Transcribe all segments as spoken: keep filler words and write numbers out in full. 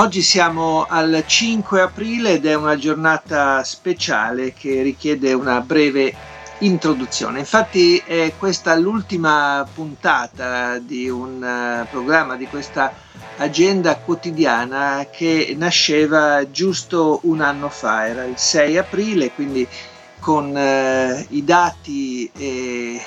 Oggi siamo al cinque aprile ed è una giornata speciale che richiede una breve introduzione. Infatti è questa l'ultima puntata di un programma, di questa agenda quotidiana che nasceva giusto un anno fa, era il sei aprile, quindi con eh, i dati e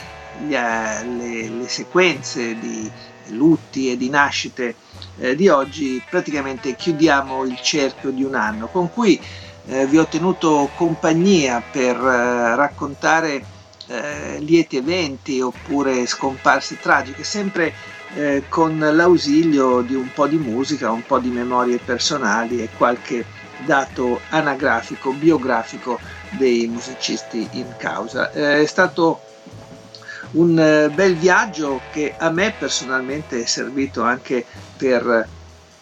gli, le, le sequenze di lutti e di nascite Eh, di oggi praticamente chiudiamo il cerchio di un anno con cui eh, vi ho tenuto compagnia per eh, raccontare eh, lieti eventi oppure scomparse tragiche, sempre eh, con l'ausilio di un po' di musica, un po' di memorie personali e qualche dato anagrafico, biografico dei musicisti in causa. Eh, è stato un bel viaggio che a me personalmente è servito anche per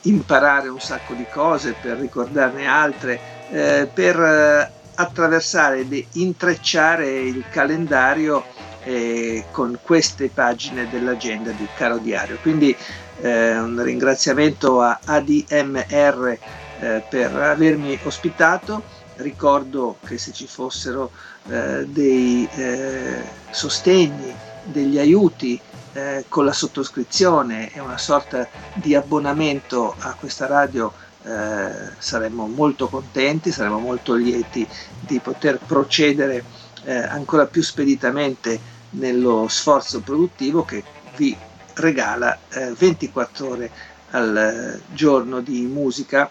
imparare un sacco di cose, per ricordarne altre, eh, per attraversare e intrecciare il calendario eh, con queste pagine dell'agenda di Caro Diario. Quindi eh, un ringraziamento a A D M R eh, per avermi ospitato. Ricordo che se ci fossero eh, dei eh, sostegni, degli aiuti, Eh, con la sottoscrizione e una sorta di abbonamento a questa radio eh, saremmo molto contenti, saremmo molto lieti di poter procedere eh, ancora più speditamente nello sforzo produttivo che vi regala eh, ventiquattro ore al giorno di musica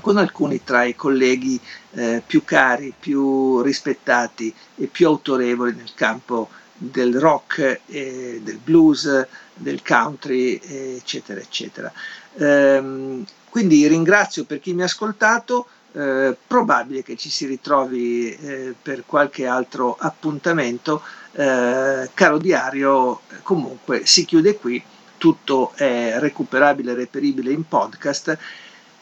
con alcuni tra i colleghi eh, più cari, più rispettati e più autorevoli nel campo del rock, eh, del blues, del country, eh, eccetera, eccetera. Ehm, quindi ringrazio per chi mi ha ascoltato, eh, probabile che ci si ritrovi eh, per qualche altro appuntamento. Eh, Caro Diario, comunque, si chiude qui, tutto è recuperabile, reperibile in podcast.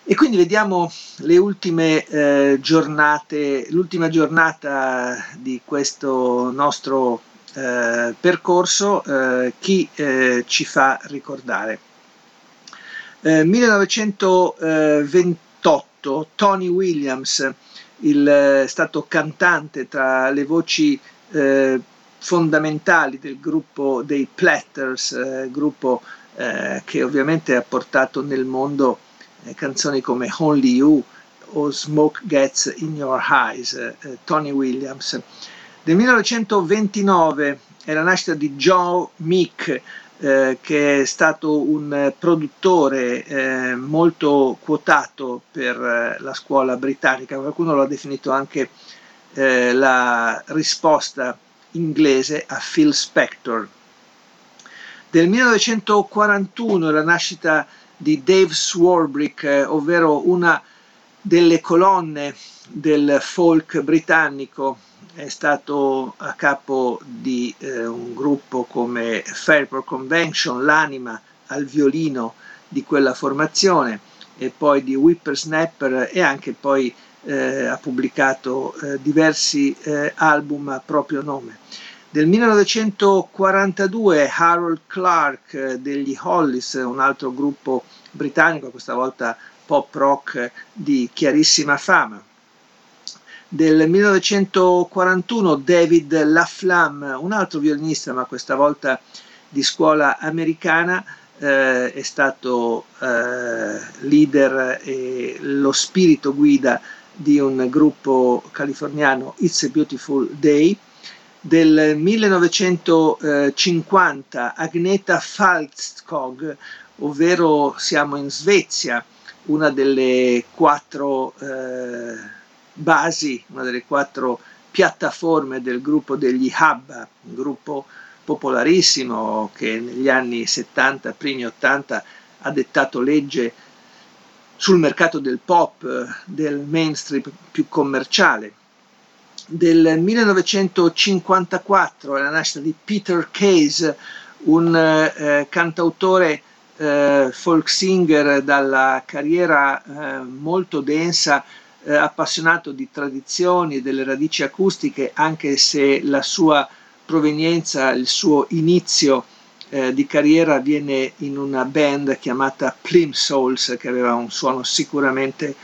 E quindi vediamo le ultime eh, giornate, l'ultima giornata di questo nostro Eh, percorso, eh, chi eh, ci fa ricordare. Eh, millenovecentoventotto, Tony Williams, il eh, stato cantante tra le voci eh, fondamentali del gruppo dei Platters, eh, gruppo eh, che ovviamente ha portato nel mondo eh, canzoni come Only You o Smoke Gets in Your Eyes, eh, Tony Williams. Nel millenovecentoventinove è la nascita di Joe Meek, eh, che è stato un produttore eh, molto quotato per eh, la scuola britannica. Qualcuno lo ha definito anche eh, la risposta inglese a Phil Spector. Del millenovecentoquarantuno è la nascita di Dave Swarbrick, eh, ovvero una delle colonne del folk britannico. È stato a capo di eh, un gruppo come Fairport Convention, l'anima al violino di quella formazione, e poi di Whippersnapper, e anche poi eh, ha pubblicato eh, diversi eh, album a proprio nome. Del millenovecentoquarantadue Harold Clark eh, degli Hollies, un altro gruppo britannico, questa volta pop rock di chiarissima fama. Del millenovecentoquarantuno David LaFlamme, un altro violinista, ma questa volta di scuola americana, eh, è stato eh, leader e lo spirito guida di un gruppo californiano, It's a Beautiful Day. Del millenovecentocinquanta Agnetha Faltskog, ovvero siamo in Svezia, una delle quattro eh, basi, una delle quattro piattaforme del gruppo degli ABBA, un gruppo popolarissimo che negli anni settanta, primi ottanta ha dettato legge sul mercato del pop, del mainstream più commerciale. Del millenovecentocinquantaquattro è la nascita di Peter Case, un eh, cantautore eh, folk singer dalla carriera eh, molto densa, eh, appassionato di tradizioni e delle radici acustiche, anche se la sua provenienza, il suo inizio eh, di carriera avviene in una band chiamata Plim Souls, che aveva un suono sicuramente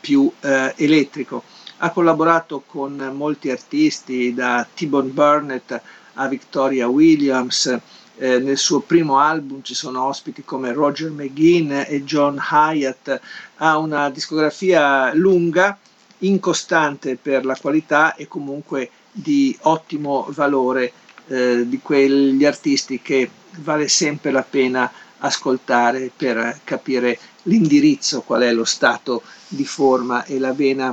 più eh, elettrico. Ha collaborato con molti artisti, da T-Bone Burnett a Victoria Williams. Eh, nel suo primo album ci sono ospiti come Roger McGinn e John Hyatt. Ha una discografia lunga, incostante per la qualità e comunque di ottimo valore, eh, di quegli artisti che vale sempre la pena ascoltare per capire l'indirizzo, qual è lo stato di forma e la vena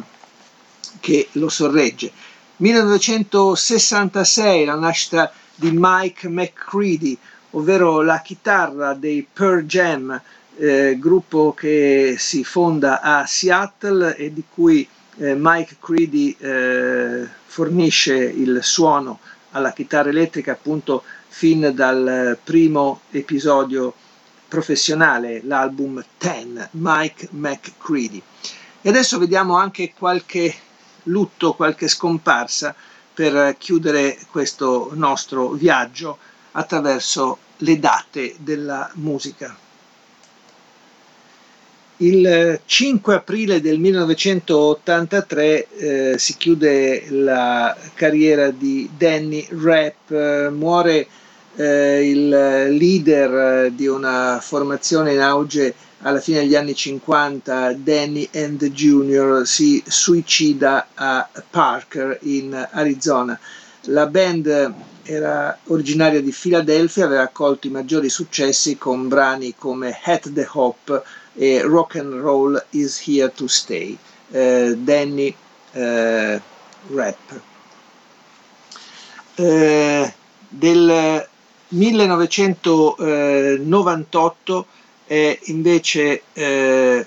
che lo sorregge. millenovecentosessantasei la nascita di Mike McCready, ovvero la chitarra dei Pearl Jam, eh, gruppo che si fonda a Seattle e di cui eh, Mike Creedy eh, fornisce il suono alla chitarra elettrica appunto fin dal primo episodio professionale, l'album Ten, Mike McCready. E adesso vediamo anche qualche lutto, qualche scomparsa per chiudere questo nostro viaggio attraverso le date della musica. Il cinque aprile del millenovecentottantatré eh, si chiude la carriera di Danny Rapp, eh, muore eh, il leader di una formazione in auge alla fine degli anni cinquanta, Danny and the Juniors, si suicida a Parker in Arizona. La band era originaria di Filadelfia, aveva accolto i maggiori successi con brani come At the Hop e Rock and Roll is Here to Stay. Eh, Danny eh, Rapp. Eh, del millenovecentonovantotto è invece eh,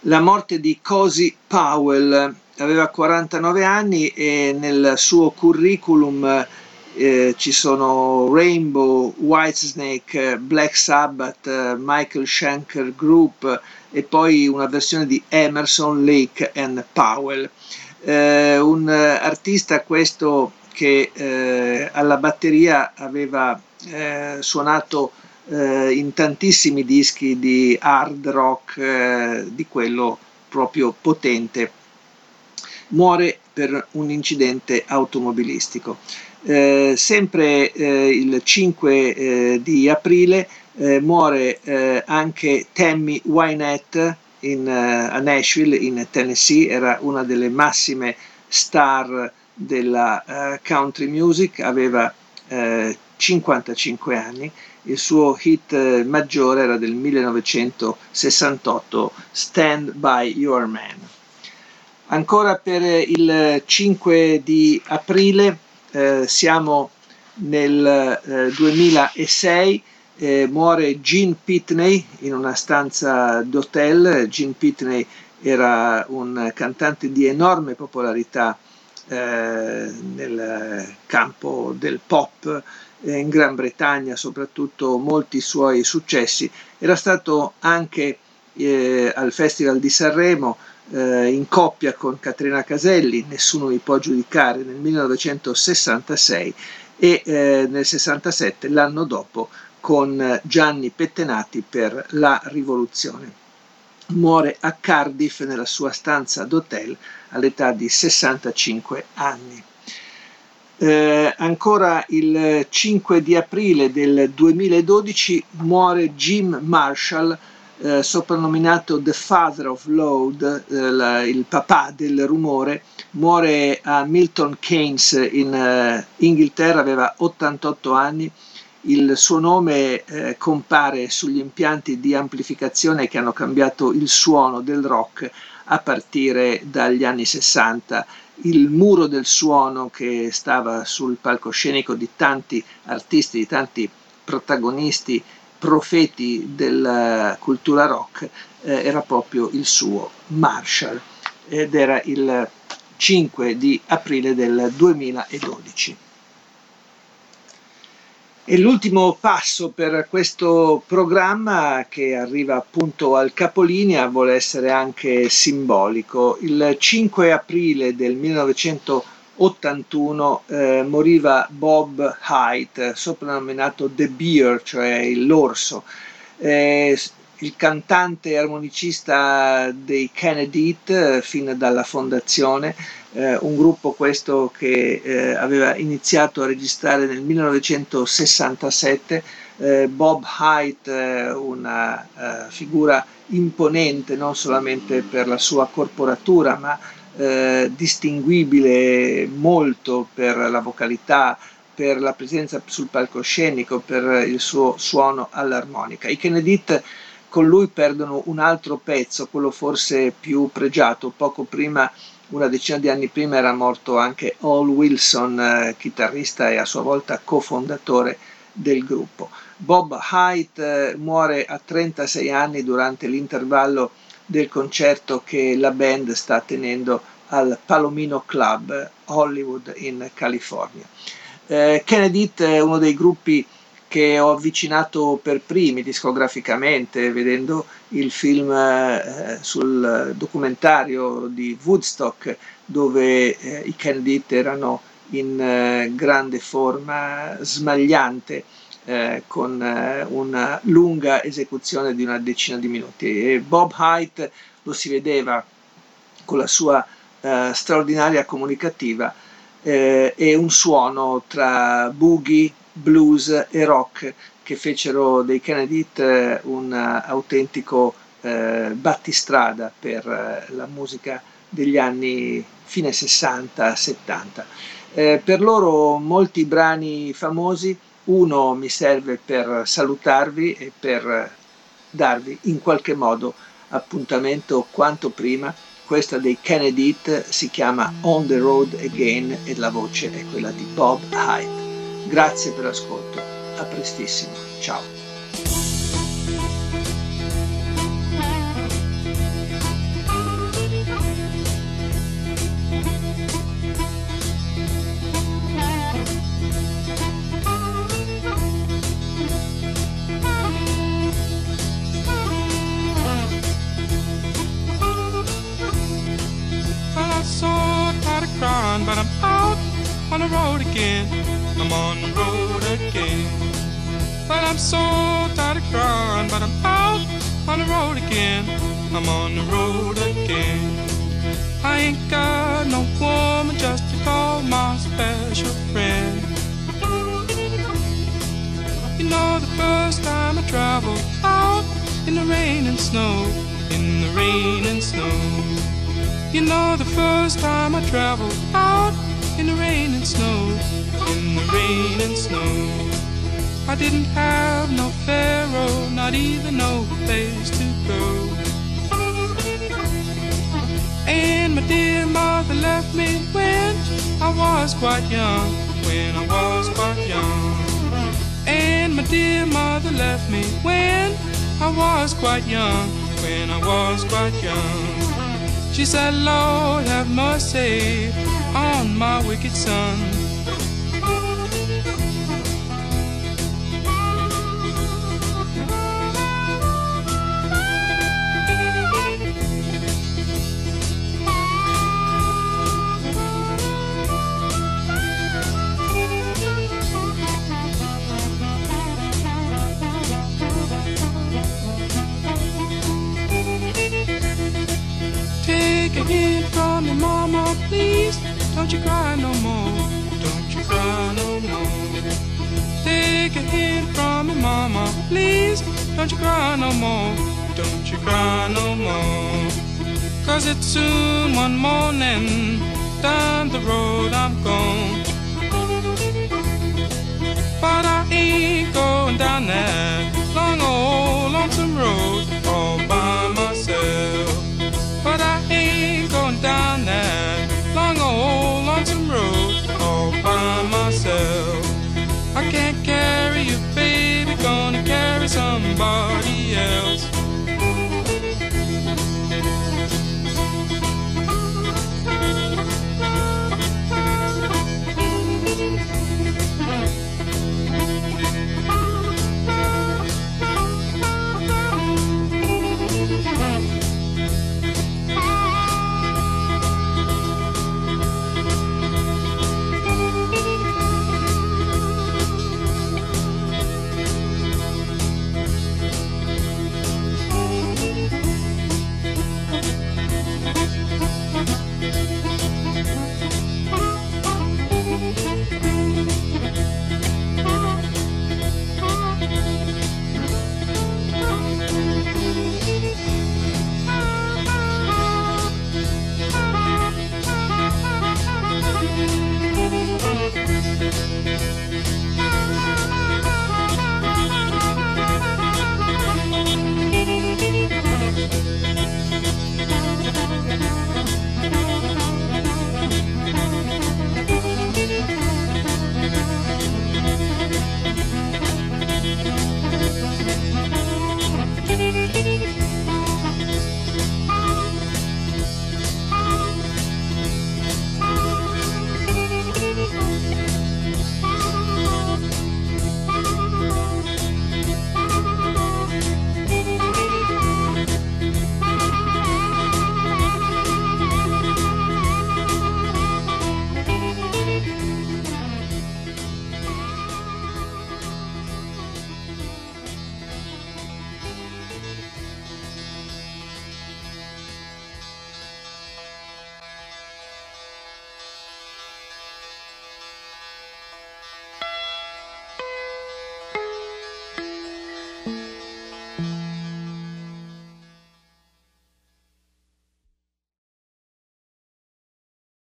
la morte di Cozy Powell. Aveva quarantanove anni e nel suo curriculum eh, ci sono Rainbow, Whitesnake, Black Sabbath, Michael Schenker Group e poi una versione di Emerson, Lake and Powell. Eh, un artista questo che eh, alla batteria aveva Eh, suonato eh, in tantissimi dischi di hard rock, eh, di quello proprio potente. Muore per un incidente automobilistico. Eh, sempre eh, il cinque eh, di aprile eh, muore eh, anche Tammy Wynette in, eh, a Nashville in Tennessee. Era una delle massime star della eh, country music, aveva eh, cinquantacinque anni, il suo hit eh, maggiore era del millenovecentosessantotto, Stand by Your Man. Ancora per il cinque di aprile eh, siamo nel eh, duemilasei, eh, muore Gene Pitney in una stanza d'hotel. Gene Pitney era un cantante di enorme popolarità eh, nel campo del pop, in Gran Bretagna soprattutto molti suoi successi. Era stato anche eh, al Festival di Sanremo eh, in coppia con Caterina Caselli, Nessuno mi può giudicare, nel millenovecentosessantasei, e eh, nel sessantasette, l'anno dopo, con Gianni Pettenati per La rivoluzione. Muore a Cardiff nella sua stanza d'hotel all'età di sessantacinque anni. Eh, ancora il cinque di aprile del duemiladodici muore Jim Marshall, eh, soprannominato The Father of Loud, eh, la, il papà del rumore. Muore a Milton Keynes in eh, Inghilterra, aveva ottantotto anni. Il suo nome eh, compare sugli impianti di amplificazione che hanno cambiato il suono del rock a partire dagli anni sessanta. il muro del suono che stava sul palcoscenico di tanti artisti, di tanti protagonisti, profeti della cultura rock, eh, era proprio il suo Marshall, ed era il cinque di aprile del duemiladodici. E l'ultimo passo per questo programma, che arriva appunto al capolinea, vuole essere anche simbolico. Il cinque aprile del millenovecentottantuno eh, moriva Bob Hyde, soprannominato The Bear, cioè l'orso. Eh, il cantante e armonicista dei Canned Heat eh, fin dalla fondazione. Eh, un gruppo questo che eh, aveva iniziato a registrare nel millenovecentosessantasette, eh, Bob Hyde, eh, una eh, figura imponente non solamente per la sua corporatura, ma eh, distinguibile molto per la vocalità, per la presenza sul palcoscenico, per il suo suono all'armonica. I Canned Heat con lui perdono un altro pezzo, quello forse più pregiato. Poco prima, una decina di anni prima, era morto anche Hall Wilson, eh, chitarrista e a sua volta cofondatore del gruppo. Bob Hyde eh, muore a trentasei anni durante l'intervallo del concerto che la band sta tenendo al Palomino Club, Hollywood in California. Eh, Canned Heat è uno dei gruppi che ho avvicinato per primi discograficamente, vedendo il film eh, sul documentario di Woodstock, dove eh, i Canned Heat erano in eh, grande forma, smagliante, eh, con eh, una lunga esecuzione di una decina di minuti. E Bob Hyde lo si vedeva con la sua eh, straordinaria comunicativa eh, e un suono tra boogie, blues e rock che fecero dei Canned Heat un autentico eh, battistrada per la musica degli anni fine sessanta settanta. Eh, per loro molti brani famosi. Uno mi serve per salutarvi e per darvi in qualche modo appuntamento quanto prima. Questa dei Canned Heat si chiama On the Road Again e la voce è quella di Bob Hyde. Grazie per l'ascolto, a prestissimo, ciao. I saw tired of crying, but I'm out on the road again. I'm on the road again. But I'm so tired of crying, but I'm out on the road again. I'm on the road again. I ain't got no woman just to call my special friend. You know, the first time I traveled out in the rain and snow, in the rain and snow. You know, the first time I traveled out in the rain and snow, in the rain and snow. I didn't have no pharaoh, not even no place to go. And my dear mother left me when I was quite young, when I was quite young. And my dear mother left me when I was quite young, when I was quite young. She said, Lord, have mercy on my wicked son. Take a hint from me, mama, please. Don't you cry no more, don't you cry no more. Take a hint from me, mama, please. Don't you cry no more, don't you cry no more. Cause it's soon one morning, down the road I'm gone. But I ain't going down there.